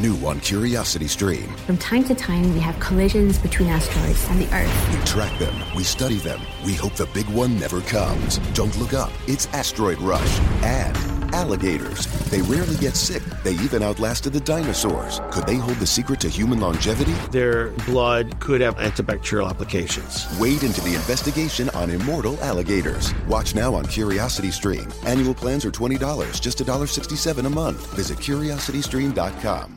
New on CuriosityStream. From time to time, we have collisions between asteroids and the Earth. We track them, we study them, we hope the big one never comes. Don't look up. It's Asteroid Rush. And alligators. They rarely get sick. They even outlasted the dinosaurs. Could they hold the secret to human longevity? Their blood could have antibacterial applications. Wade into the investigation on immortal alligators. Watch now on CuriosityStream. Annual plans are $20, just $1.67 a month. Visit CuriosityStream.com.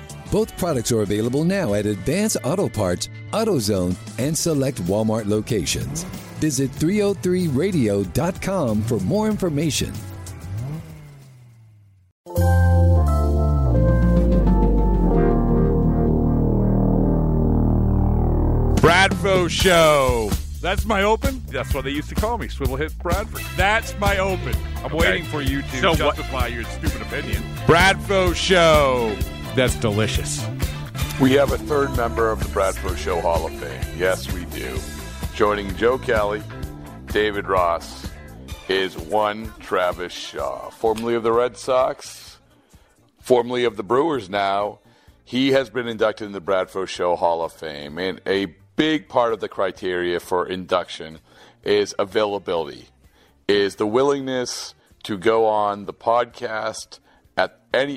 Both products are available now at Advance Auto Parts, AutoZone, and select Walmart locations. Visit 303radio.com for more information. Bradford Show. That's my open. That's what they used to call me, Swivel Hit Bradford. That's my open. I'm waiting for you to justify your stupid opinion. Bradford Show. That's delicious. We have a third member of the Bradford Show Hall of Fame. Yes, we do. Joining Joe Kelly, David Ross, is one Travis Shaw. Formerly of the Red Sox, formerly of the Brewers now, he has been inducted in the Bradford Show Hall of Fame. And a big part of the criteria for induction is availability, is the willingness to go on the podcast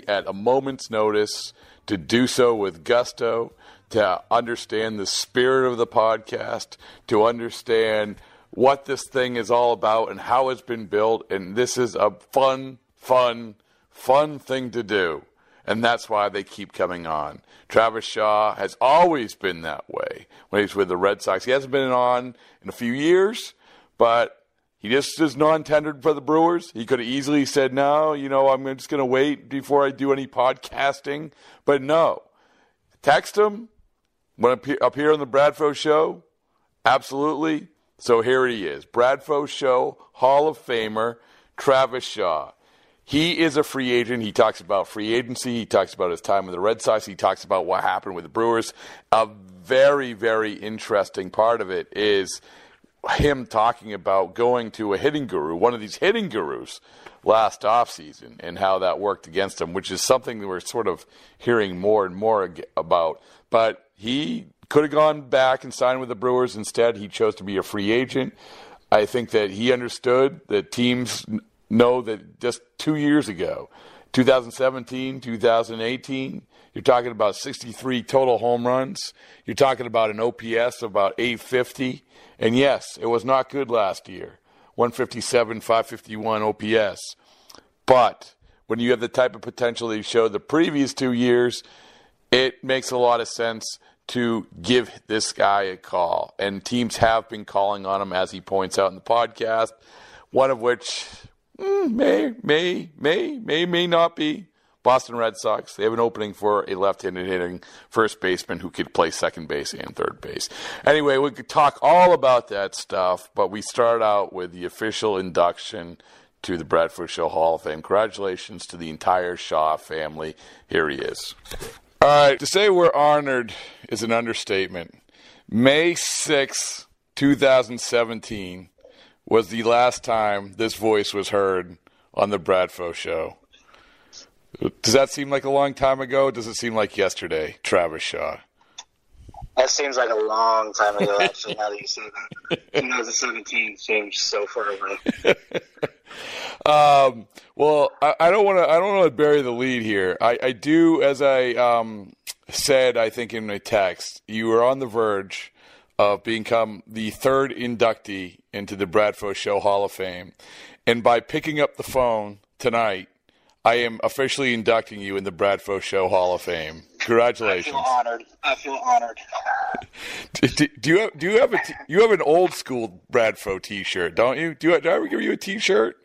at a moment's notice, to do so with gusto, to understand the spirit of the podcast, to understand what this thing is all about and how it's been built. And this is a fun thing to do. And that's why they keep coming on. Travis Shaw has always been that way when he's with the Red Sox. He hasn't been on in a few years, but he just is non-tendered for the Brewers. He could have easily said, no, I'm just going to wait before I do any podcasting. But no, text him when up here on the Bradford Show. Absolutely. So here he is, Bradford Show Hall of Famer, Travis Shaw. He is a free agent. He talks about free agency. He talks about his time with the Red Sox. He talks about what happened with the Brewers. A very, very interesting part of it is him talking about going to a hitting guru, one of these hitting gurus, last offseason, and how that worked against him, which is something that we're sort of hearing more and more about. But he could have gone back and signed with the Brewers. Instead, he chose to be a free agent. I think that he understood that teams know that just 2 years ago, 2017, 2018, you're talking about 63 total home runs. You're talking about an OPS of about 850. And yes, it was not good last year, 157, 551 OPS. But when you have the type of potential that he showed the previous 2 years, it makes a lot of sense to give this guy a call. And teams have been calling on him, as he points out in the podcast, one of which may not be Boston Red Sox. They have an opening for a left-handed hitting first baseman who could play second base and third base. Anyway, we could talk all about that stuff, but we start out with the official induction to the Bradford Show Hall of Fame. Congratulations to the entire Shaw family. Here he is. All right, to say we're honored is an understatement. May 6, 2017 was the last time this voice was heard on the Bradford Show. Does that seem like a long time ago? Does it seem like yesterday, Travis Shaw? That seems like a long time ago, actually, now that you say that. 2017 seems so far away. Well, I don't want to bury the lead here. I do, as I said, I think in my text, you were on the verge of become the third inductee into the Bradford Show Hall of Fame. And by picking up the phone tonight, I am officially inducting you in the Bradford Show Hall of Fame. Congratulations! I feel honored. Do you have an old school Bradford T-shirt, don't you? Do I ever give you a T-shirt?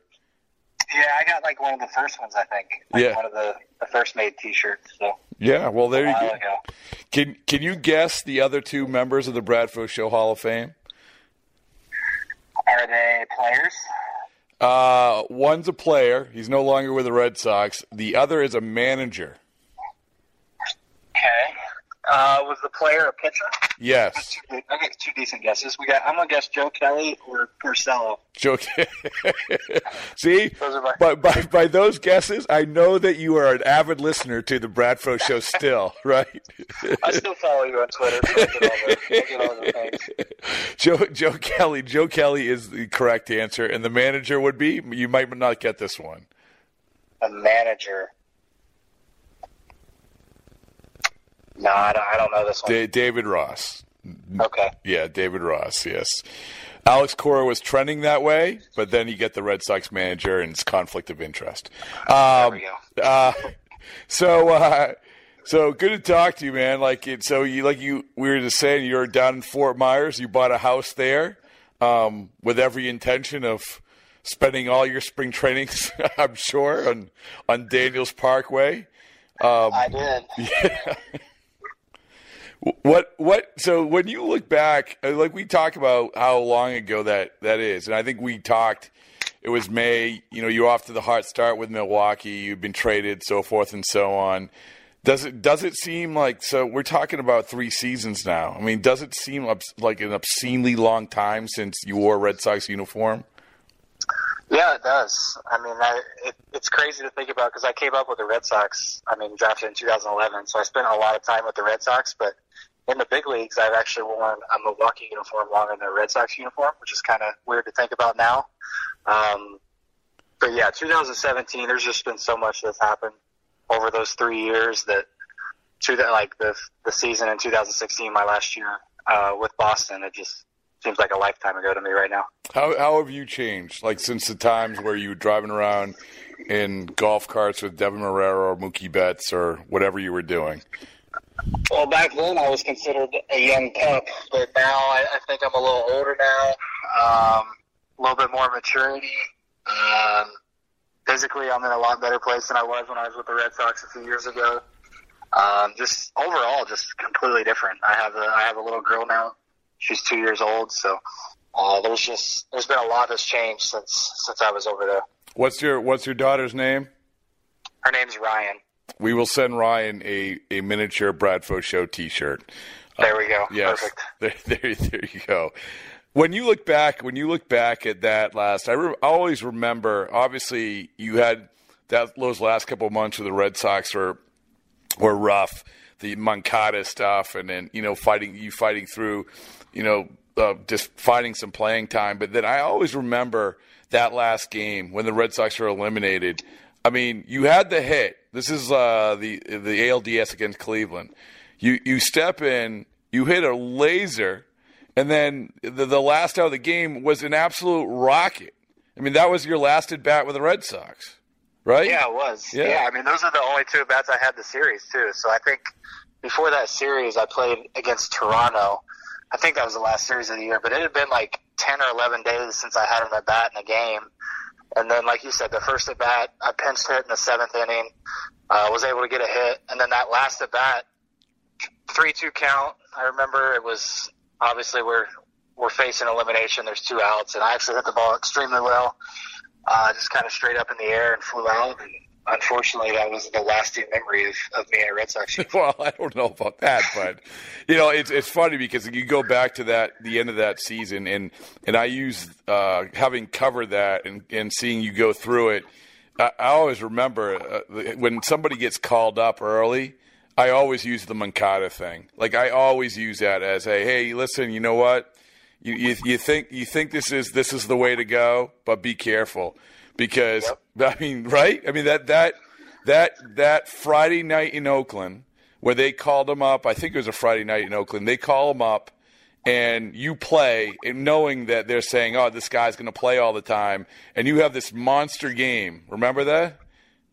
Yeah, I got like one of the first ones. I think. One of the first made T-shirts. So. Yeah. Well, there you go. Can you guess the other two members of the Bradford Show Hall of Fame? Are they players? One's a player. He's no longer with the Red Sox. The other is a manager. Okay. Was the player a pitcher? Yes. I got two decent guesses. I'm gonna guess Joe Kelly or Porcello. Joe Kelly. See, by those guesses, I know that you are an avid listener to the Bradford Show still, right? I still follow you on Twitter. So I get all the things. Joe Kelly. Joe Kelly is the correct answer, and the manager would be. You might not get this one. A manager. No, I don't know this one. David Ross. Okay. Yeah, David Ross, yes. Alex Cora was trending that way, but then you get the Red Sox manager and it's conflict of interest. There we go. So good to talk to you, man. We were just saying you're down in Fort Myers. You bought a house there with every intention of spending all your spring trainings, I'm sure, on Daniels Parkway. I did. Yeah. So when you look back, like we talk about how long ago that is, and I think we talked, it was May, you're off to the hot start with Milwaukee, you've been traded, so forth and so on. Does it seem like, so we're talking about 3 seasons now. I mean, does it seem like an obscenely long time since you wore a Red Sox uniform? Yeah, it does. I mean, it's crazy to think about because I came up with the Red Sox, drafted in 2011, so I spent a lot of time with the Red Sox, but in the big leagues, I've actually worn a Milwaukee uniform longer than a Red Sox uniform, which is kind of weird to think about now. But yeah, 2017, there's just been so much that's happened over those 3 years that, the season in 2016, my last year with Boston, it just seems like a lifetime ago to me right now. How have you changed, since the times where you were driving around in golf carts with Devin Marrero or Mookie Betts or whatever you were doing? Well, back then I was considered a young pup, but now I think I'm a little older now, a little bit more maturity. Physically, I'm in a lot better place than I was when I was with the Red Sox a few years ago. Just overall, just completely different. I have a little girl now. She's 2 years old, so there's been a lot that's changed since I was over there. What's your daughter's name? Her name's Ryan. We will send Ryan a miniature Bradford Show T-shirt. There we go. Yes. Perfect. There you go. When you look back at that last, I always remember. Obviously, you had those last couple of months with the Red Sox were rough. The Moncada stuff, and then fighting through, just finding some playing time. But then I always remember that last game when the Red Sox were eliminated. I mean, you had the hit. This is the ALDS against Cleveland. You step in, you hit a laser, and then the last out of the game was an absolute rocket. I mean, that was your last at bat with the Red Sox, right? Yeah, it was. Yeah. I mean, those are the only two at bats I had the series too. So I think before that series, I played against Toronto. I think that was the last series of the year, but it had been 10 or 11 days since I had an at bat in a game. And then, like you said, the first at-bat, I pinch hit in the 7th inning, was able to get a hit. And then that last at-bat, 3-2 count, I remember it was obviously we're facing elimination. There's 2 outs, and I actually hit the ball extremely well, just kind of straight up in the air and flew out. And unfortunately, that was the lasting memory of me at Red Sox. Well, I don't know about that, but, it's funny because you go back to the end of that season, and I use having covered that and seeing you go through it, I always remember when somebody gets called up early, I always use the Moncada thing. I always use that as a, hey, listen, you know what? You think this is the way to go, but be careful. Because, yep. I mean, right? I mean, that Friday night in Oakland where they called him up, I think it was a Friday night in Oakland, they call him up and you play and knowing that they're saying, oh, this guy's going to play all the time, and you have this monster game. Remember that?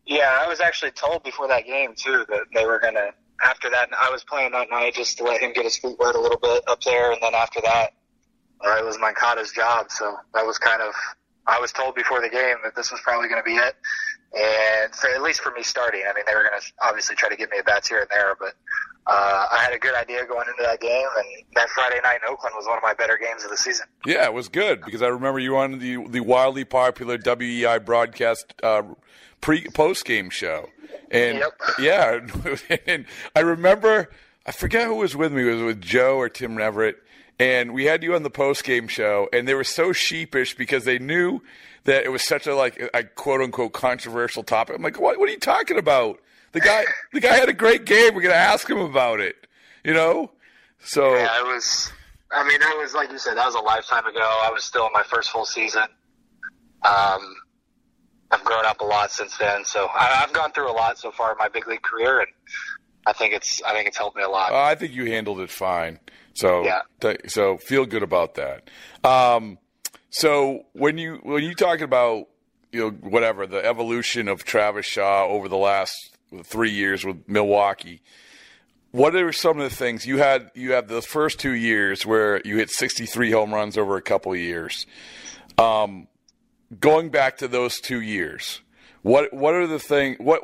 Yeah, I was actually told before that game, too, that they were going to, after that, I was playing that night just to let him get his feet wet a little bit up there, and then after that, it was Mancada's job, so that was kind of, I was told before the game that this was probably going to be it, and for, at least for me starting, I mean, they were going to obviously try to get me at bats here and there, but I had a good idea going into that game, and that Friday night in Oakland was one of my better games of the season. Yeah, it was good, because I remember you on the wildly popular WEI broadcast post-game show. And yeah, and I remember, I forget who was with me, it was with Joe or Tim Everett, and we had you on the post-game show, and they were so sheepish because they knew that it was such a quote-unquote controversial topic. I'm like, what are you talking about? The guy had a great game. We're going to ask him about it, you know? So yeah, I mean, like you said, that was a lifetime ago. I was still in my first full season. I've grown up a lot since then, so I've gone through a lot so far in my big league career, and I think it's helped me a lot. I think you handled it fine, so yeah. So feel good about that. So when you talk about the evolution of Travis Shaw over the last 3 years with Milwaukee, what are some of the things you had? You had the first 2 years where you hit 63 home runs over a couple of years. Going back to those 2 years, what are the thing? What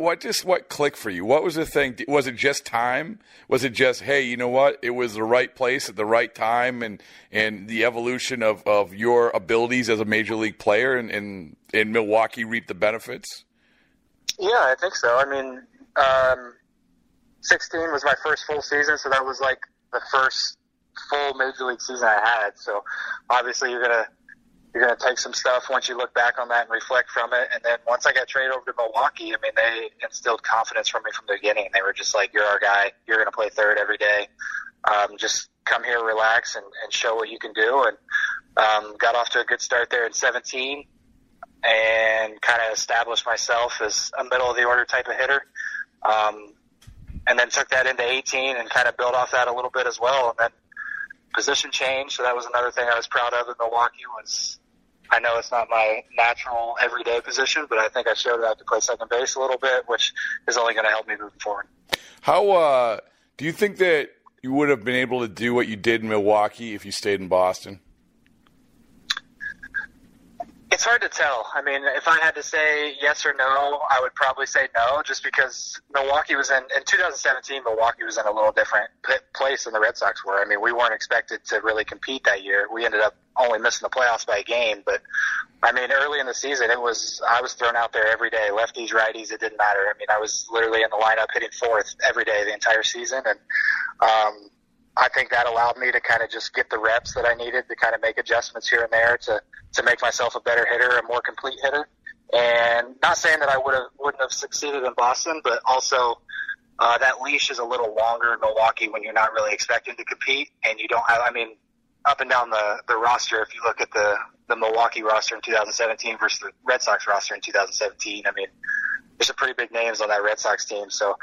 clicked for you? What was the thing? Was it just time? Was it just, hey, you know what? It was the right place at the right time, and the evolution of your abilities as a major league player, and Milwaukee reaped the benefits. Yeah, I think so. I mean, 16 was my first full season, so that was like the first full major league season I had. So obviously, you're going to take some stuff once you look back on that and reflect from it. And then once I got traded over to Milwaukee, I mean, they instilled confidence from me from the beginning. They were just like, you're our guy. You're going to play third every day. Just come here, relax, and show what you can do. And got off to a good start there in 17 and kind of established myself as a middle-of-the-order type of hitter. And then took that into 18 and kind of built off that a little bit as well. And then position change, so that was another thing I was proud of in Milwaukee was, I know it's not my natural everyday position, but I think I showed that I have to play second base a little bit, which is only going to help me moving forward. How do you think that you would have been able to do what you did in Milwaukee if you stayed in Boston? It's hard to tell. I mean, if I had to say yes or no, I would probably say no, just because Milwaukee was in 2017, Milwaukee was in a little different place than the Red Sox were. I mean, we weren't expected to really compete that year. We ended up only missing the playoffs by a game, but I mean, early in the season, I was thrown out there every day, lefties, righties, it didn't matter. I mean, I was literally in the lineup hitting fourth every day the entire season, and I think that allowed me to kind of just get the reps that I needed to kind of make adjustments here and there to make myself a better hitter, a more complete hitter. And not saying that I wouldn't have succeeded in Boston, but also that leash is a little longer in Milwaukee when you're not really expecting to compete. And you don't have, I mean, up and down the roster, if you look at the Milwaukee roster in 2017 versus the Red Sox roster in 2017, I mean, there's some pretty big names on that Red Sox team. So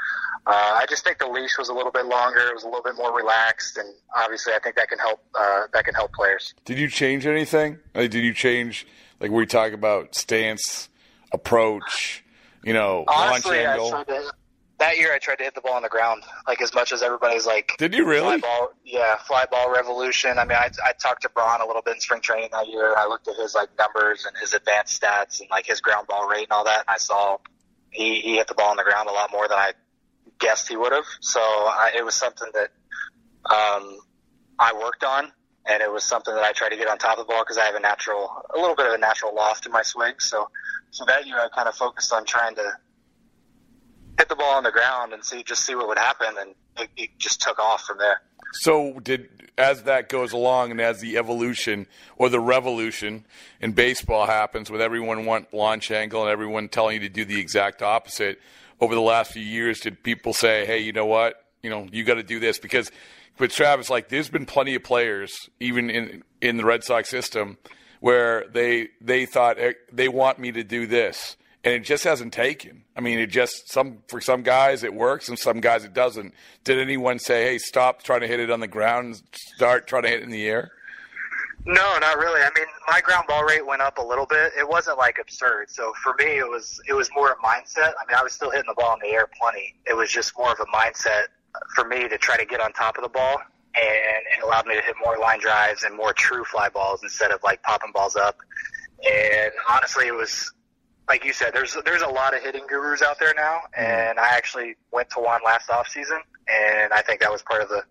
I just think the leash was a little bit longer. It was a little bit more relaxed, and obviously I think that can help players. Did you change anything? Like, did you change, like we talk about, stance, approach, honestly, launch angle? That year I tried to hit the ball on the ground, like as much as everybody's like. Did you really? Fly ball revolution. I mean, I talked to Braun a little bit in spring training that year, and I looked at his numbers and his advanced stats and his ground ball rate and all that, and I saw he hit the ball on the ground a lot more than I guessed he would have. So it was something that I worked on, and it was something that I tried to get on top of the ball because I have a little bit of a natural loft in my swing. So that year I kind of focused on trying to hit the ball on the ground and see what would happen, and it just took off from there. So as that goes along and as the evolution or the revolution in baseball happens with everyone want launch angle and everyone telling you to do the exact opposite, over the last few years, did people say, hey, you know what, you got to do this? Because with Travis, there's been plenty of players, even in the Red Sox system, where they thought, they want me to do this. And it just hasn't taken. I mean, for some guys it works and some guys it doesn't. Did anyone say, hey, stop trying to hit it on the ground and start trying to hit it in the air? No, not really. I mean, my ground ball rate went up a little bit. It wasn't like absurd. So for me, it was more a mindset. I mean, I was still hitting the ball in the air plenty. It was just more of a mindset for me to try to get on top of the ball, and it allowed me to hit more line drives and more true fly balls instead of like popping balls up. And honestly, it was like you said, there's a lot of hitting gurus out there now. And I actually went to one last off season, and I think that was part of the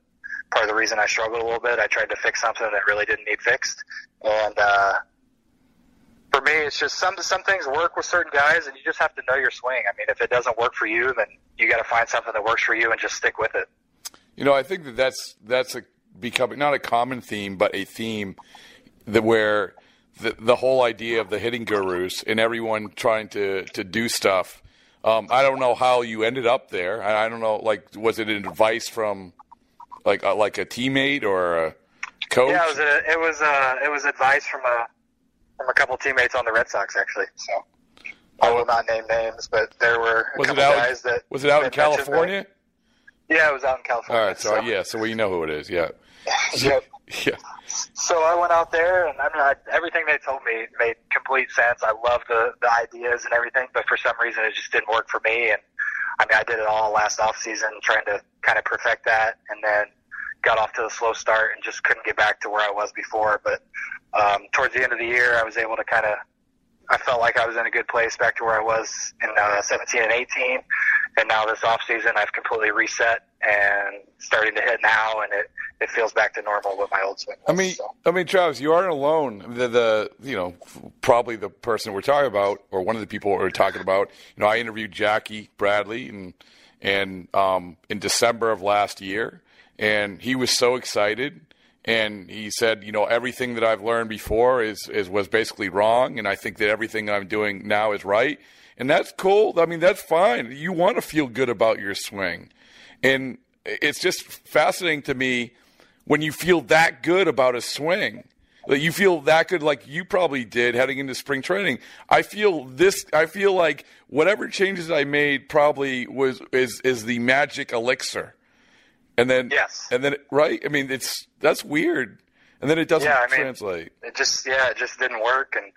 reason I struggled a little bit. I tried to fix something that really didn't need fixed. And for me, it's just some things work with certain guys, and you just have to know your swing. I mean, if it doesn't work for you, then you got to find something that works for you and just stick with it. You know, I think that that's becoming not a common theme, but a theme that where the whole idea of the hitting gurus and everyone trying to do stuff. I don't know how you ended up there. I don't know, like, was it advice from like a teammate or a coach? Yeah, it was advice from a couple teammates on the Red Sox, actually. So I will not name names, but there were a couple guys that was it out in California. Yeah, it was out in California. All right, so yeah, so we know who it is. Yeah. Yep. Yeah. So I went out there, and I mean, everything they told me made complete sense. I loved the ideas and everything, but for some reason, it just didn't work for me. And I mean, I did it all last off season, trying to kind of perfect that, and then got off to a slow start and just couldn't get back to where I was before. But towards the end of the year, I was able to kind of, I felt like I was in a good place back to where I was in 17 and 18. And now this off season, I've completely reset and starting to hit now, and it feels back to normal with my old swing. I mean, Travis, you aren't alone. The you know, probably the person we're talking about, or one of the people we're talking about. You know, I interviewed Jackie Bradley and in December of last year, and he was so excited, and he said, you know, everything that I've learned before was basically wrong, and I think that everything that I'm doing now is right. And that's cool. I mean, that's fine. You want to feel good about your swing. And it's just fascinating to me when you feel that good about a swing, that you feel that good like you probably did heading into spring training. I feel like whatever changes I made probably is the magic elixir. And then yes. And then right? I mean, that's weird. And then it doesn't translate. It just didn't work. And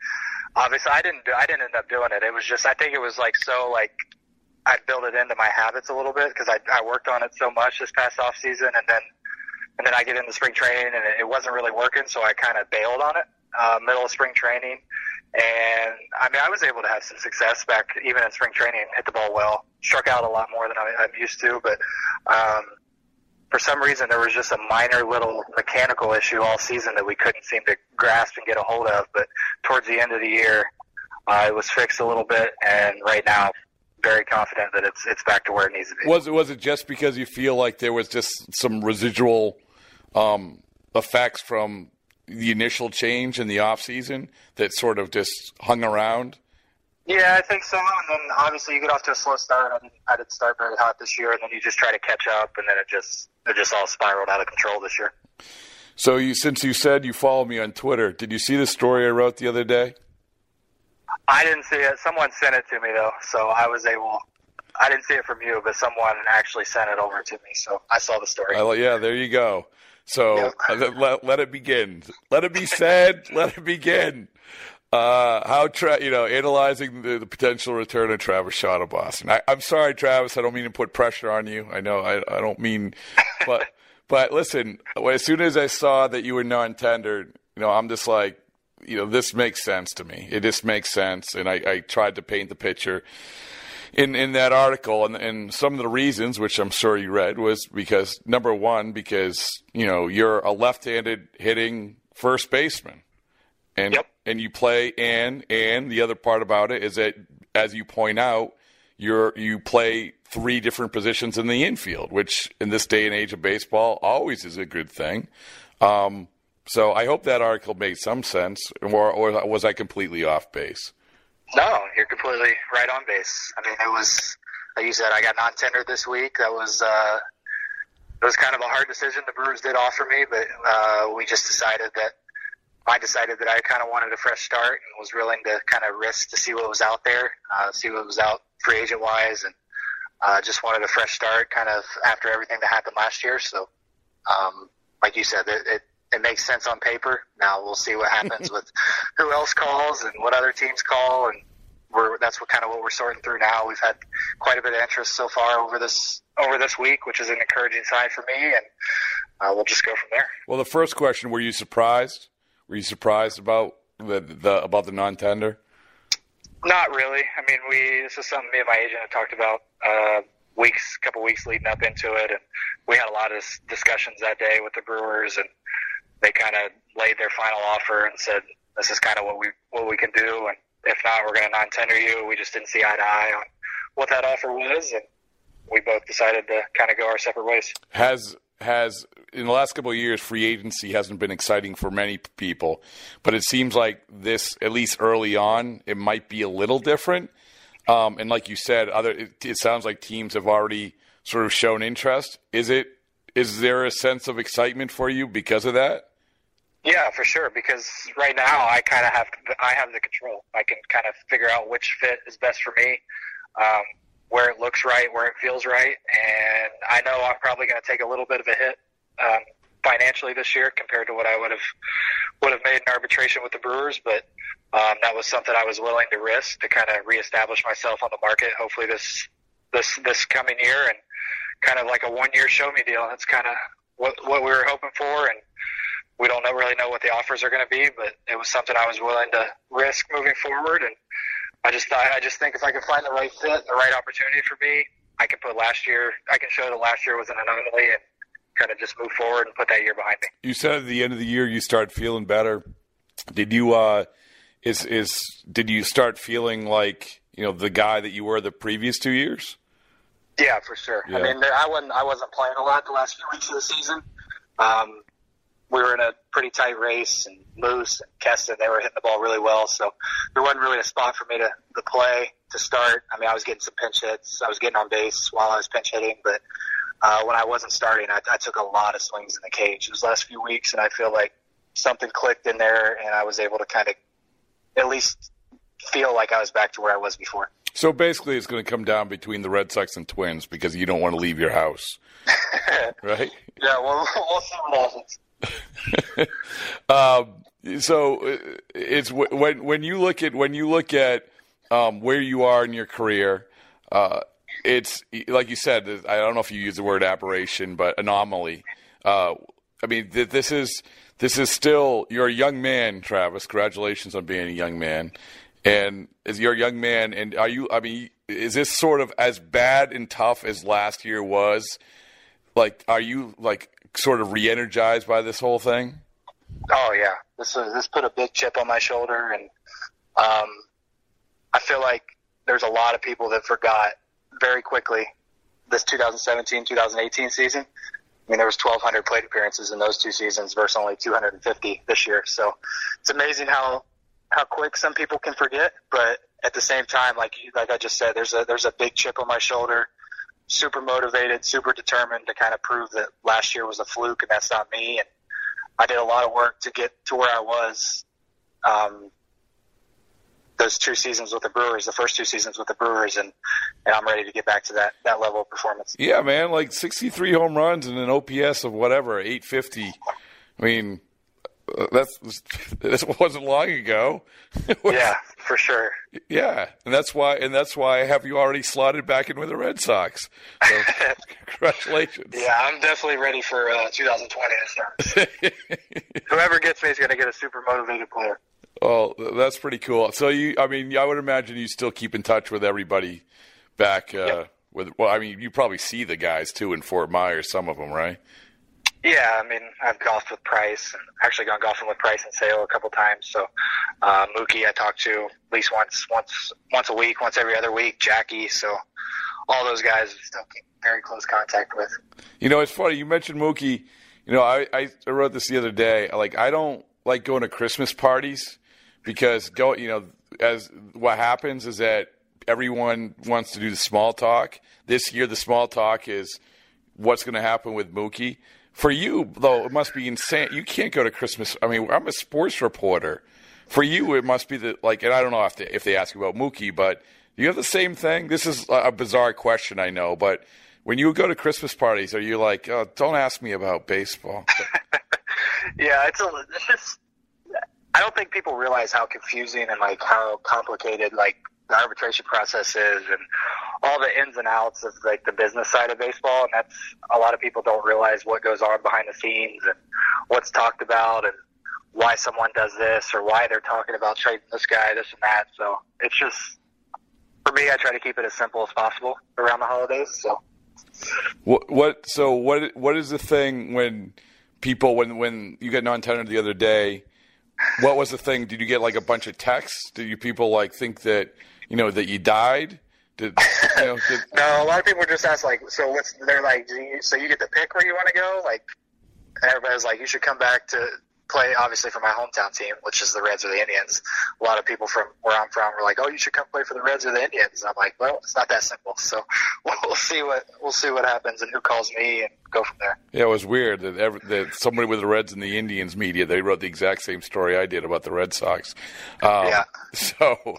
obviously, I didn't end up doing it. It was just, I think it was like, so like I built it into my habits a little bit because I worked on it so much this past off season, and then I get into spring training and it wasn't really working, so I kind of bailed on it middle of spring training. And I mean, I was able to have some success back even in spring training, hit the ball well, struck out a lot more than I'm used to, but for some reason, there was just a minor little mechanical issue all season that we couldn't seem to grasp and get a hold of. But towards the end of the year, it was fixed a little bit, and right now, very confident that it's back to where it needs to be. Was it just because you feel like there was just some residual effects from the initial change in the off season that sort of just hung around? Yeah, I think so. And then obviously you get off to a slow start. I didn't start very hot this year, and then you just try to catch up, and then it just all spiraled out of control this year. So since you said you follow me on Twitter, did you see the story I wrote the other day? I didn't see it. Someone sent it to me though, so I didn't see it from you, but someone actually sent it over to me, so I saw the story. Yeah, there you go. So yeah. let it begin. Let it be said. Let it begin. Analyzing the potential return of Travis Shaw to Boston. I'm sorry, Travis. I don't mean to put pressure on you. I know I don't mean, but listen. As soon as I saw that you were non-tendered, you know, I'm just like, you know, this makes sense to me. It just makes sense, and I tried to paint the picture in that article, and some of the reasons, which I'm sure you read, was because number one, because you know you're a left-handed hitting first baseman, and. Yep. And you play, and the other part about it is that, as you point out, you play three different positions in the infield, which in this day and age of baseball always is a good thing. So I hope that article made some sense, or was I completely off base? No, you're completely right on base. I mean, it was, like you said, I got non-tendered this week. That was it was kind of a hard decision. The Brewers did offer me, but we just decided that. I decided that I kind of wanted a fresh start and was willing to kind of risk to see what was out there, see what was out free agent-wise, and just wanted a fresh start kind of after everything that happened last year. So, like you said, it it makes sense on paper. Now we'll see what happens with who else calls and what other teams call, and that's what kind of what we're sorting through now. We've had quite a bit of interest so far over this week, which is an encouraging sign for me, and we'll just go from there. Well, the first question: Were you surprised about the non-tender? Not really. I mean, this is something me and my agent have talked about a couple weeks leading up into it, and we had a lot of discussions that day with the Brewers, and they kind of laid their final offer and said, "This is kind of what we can do, and if not, we're going to non-tender you." We just didn't see eye to eye on what that offer was, and we both decided to kind of go our separate ways. Has in the last couple of years, free agency hasn't been exciting for many people, but it seems like this, at least early on, it might be a little different. And like you said, it sounds like teams have already sort of shown interest. Is there a sense of excitement for you because of that? Yeah, for sure. Because right now I kind of have the control. I can kind of figure out which fit is best for me, where it looks right, where it feels right. And I know I'm probably going to take a little bit of a hit financially this year compared to what I would have made in arbitration with the Brewers, but that was something I was willing to risk to kind of reestablish myself on the market. Hopefully this coming year, and kind of like a 1-year show me deal. That's kind of what we were hoping for, and we don't really know what the offers are going to be, but it was something I was willing to risk moving forward. And I just think if I can find the right fit, the right opportunity for me, I can show that last year was an anomaly and kind of just move forward and put that year behind me. You said at the end of the year you started feeling better. Did you did you start feeling like, you know, the guy that you were the previous 2 years? Yeah, for sure. Yeah. I mean, I wasn't playing a lot the last few weeks of the season. We were in a pretty tight race, and Moose and Kessa, they were hitting the ball really well. So there wasn't really a spot for me to play, to start. I mean, I was getting some pinch hits. I was getting on base while I was pinch hitting. But when I wasn't starting, I took a lot of swings in the cage those last few weeks. And I feel like something clicked in there, and I was able to kind of at least feel like I was back to where I was before. So basically it's going to come down between the Red Sox and Twins because you don't want to leave your house, right? Yeah, well, we'll see what happens. So it's when you look at where you are in your career, it's like you said. I don't know if you use the word aberration, but anomaly. I mean, this is still, you're a young man, Travis. Congratulations on being a young man. And as you're a young man, and are you? I mean, is this sort of as bad and tough as last year was? Like, are you like sort of re-energized by this whole thing? Oh yeah, this put a big chip on my shoulder, and I feel like there's a lot of people that forgot very quickly this 2017-2018 season. I mean, there was 1,200 plate appearances in those two seasons versus only 250 this year. So it's amazing how quick some people can forget, but at the same time, like I just said, there's a big chip on my shoulder. Super motivated, super determined to kind of prove that last year was a fluke and that's not me. And I did a lot of work to get to where I was those two seasons with the Brewers, the first two seasons with the Brewers, and I'm ready to get back to that level of performance. Yeah, man, like 63 home runs and an OPS of whatever, 850. I mean, this wasn't long ago. Yeah, for sure. Yeah, and that's why I have you already slotted back in with the Red Sox. So, congratulations. Yeah, I'm definitely ready for 2020 to start. Whoever gets me is going to get a super motivated player. Oh, that's pretty cool. So I would imagine you still keep in touch with everybody back. Yep. You probably see the guys too in Fort Myers, some of them, right? Yeah, I mean, I've golfed with Price, and actually gone golfing with Price and Sale a couple times. So Mookie I talked to at least once a week, once every other week, Jackie. So all those guys I still keep very close contact with. You know, it's funny. You mentioned Mookie. You know, I wrote this the other day. Like, I don't like going to Christmas parties because, as what happens is that everyone wants to do the small talk. This year the small talk is what's going to happen with Mookie. For you, though, it must be insane. You can't go to Christmas. I mean, I'm a sports reporter. For you, it must be and I don't know if they ask you about Mookie, but do you have the same thing? This is a bizarre question, I know, but when you go to Christmas parties, are you like, oh, don't ask me about baseball? Yeah, it's just I don't think people realize how confusing and like how complicated like the arbitration process is and all the ins and outs of like the business side of baseball. And that's, a lot of people don't realize what goes on behind the scenes and what's talked about and why someone does this or why they're talking about trading this guy, this and that. So it's just, for me, I try to keep it as simple as possible around the holidays. So what is the thing when people, when you get non-tendered the other day, what was the thing? Did you get like a bunch of texts? Did you people like think that, you know, that you died? No, a lot of people just ask like, so what's, they're like, so you get to pick where you want to go? Like, and everybody's like, you should come back to play, obviously, for my hometown team, which is the Reds or the Indians. A lot of people from where I'm from were like, oh, you should come play for the Reds or the Indians. And I'm like, well, it's not that simple. So we'll see what happens and who calls me and go from there. Yeah, it was weird that somebody with the Reds and the Indians media, they wrote the exact same story I did about the Red Sox. Yeah. So,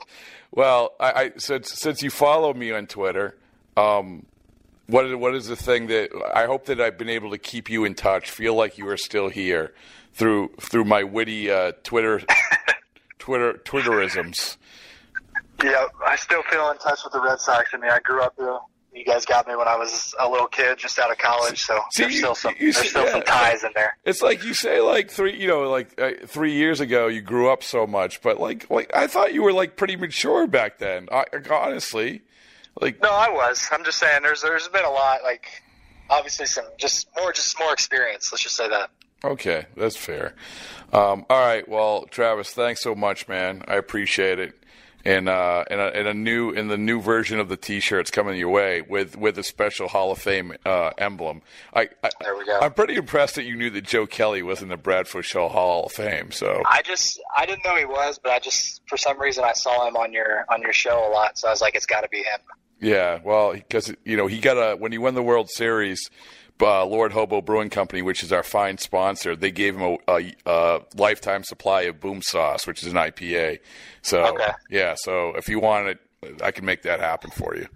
well, I since you follow me on Twitter, what is the thing that I hope that I've been able to keep you in touch, feel like you are still here through my witty Twitterisms. Yeah, I still feel in touch with the Red Sox. I mean, I grew up here. You guys got me when I was a little kid, just out of college. So there's still some ties in there. It's like you say, like 3 years ago, you grew up so much, but like I thought you were like pretty mature back then. Honestly, like no, I was. I'm just saying, there's been a lot. Like obviously, just more experience. Let's just say that. Okay, that's fair. All right, well, Travis, thanks so much, man. I appreciate it. And the new version of the T-shirt's coming your way with a special Hall of Fame emblem. There we go. I'm pretty impressed that you knew that Joe Kelly was in the Bradford Show Hall of Fame. So I didn't know he was, but for some reason I saw him on your show a lot, so I was like, it's got to be him. Yeah, well, because you know when he won the World Series. Lord Hobo Brewing Company, which is our fine sponsor, they gave him a lifetime supply of Boom Sauce, which is an IPA. So, okay. Yeah, so if you want it, I can make that happen for you.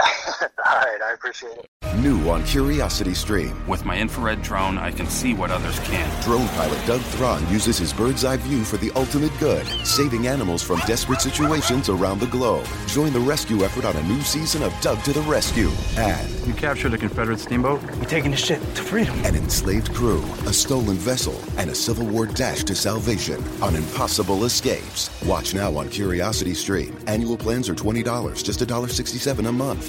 All right, I appreciate it. New on CuriosityStream. With my infrared drone, I can see what others can't. Drone pilot Doug Thron uses his bird's eye view for the ultimate good, saving animals from desperate situations around the globe. Join the rescue effort on a new season of Doug to the Rescue. And you captured a Confederate steamboat? We're taking the ship to freedom. An enslaved crew, a stolen vessel, and a Civil War dash to salvation on impossible escapes. Watch now on CuriosityStream. Annual plans are $20, just $1.67 a month.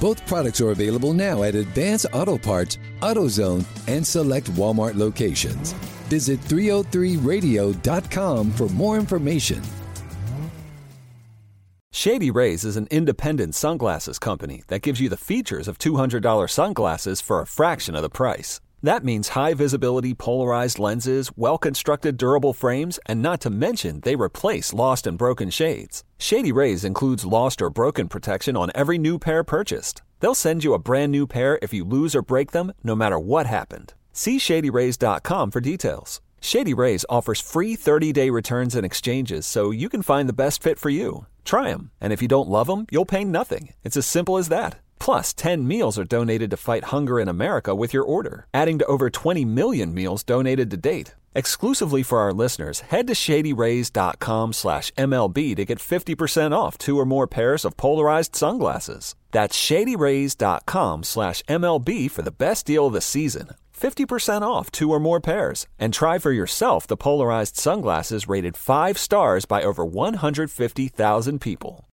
Both products are available now at Advance Auto Parts, AutoZone, and select Walmart locations. Visit 303radio.com for more information. Shady Rays is an independent sunglasses company that gives you the features of $200 sunglasses for a fraction of the price. That means high-visibility polarized lenses, well-constructed durable frames, and not to mention they replace lost and broken shades. Shady Rays includes lost or broken protection on every new pair purchased. They'll send you a brand new pair if you lose or break them, no matter what happened. See ShadyRays.com for details. Shady Rays offers free 30-day returns and exchanges so you can find the best fit for you. Try them, and if you don't love them, you'll pay nothing. It's as simple as that. Plus, 10 meals are donated to fight hunger in America with your order, adding to over 20 million meals donated to date. Exclusively for our listeners, head to shadyrays.com/MLB to get 50% off two or more pairs of polarized sunglasses. That's shadyrays.com/MLB for the best deal of the season. 50% off two or more pairs. And try for yourself the polarized sunglasses rated 5 stars by over 150,000 people.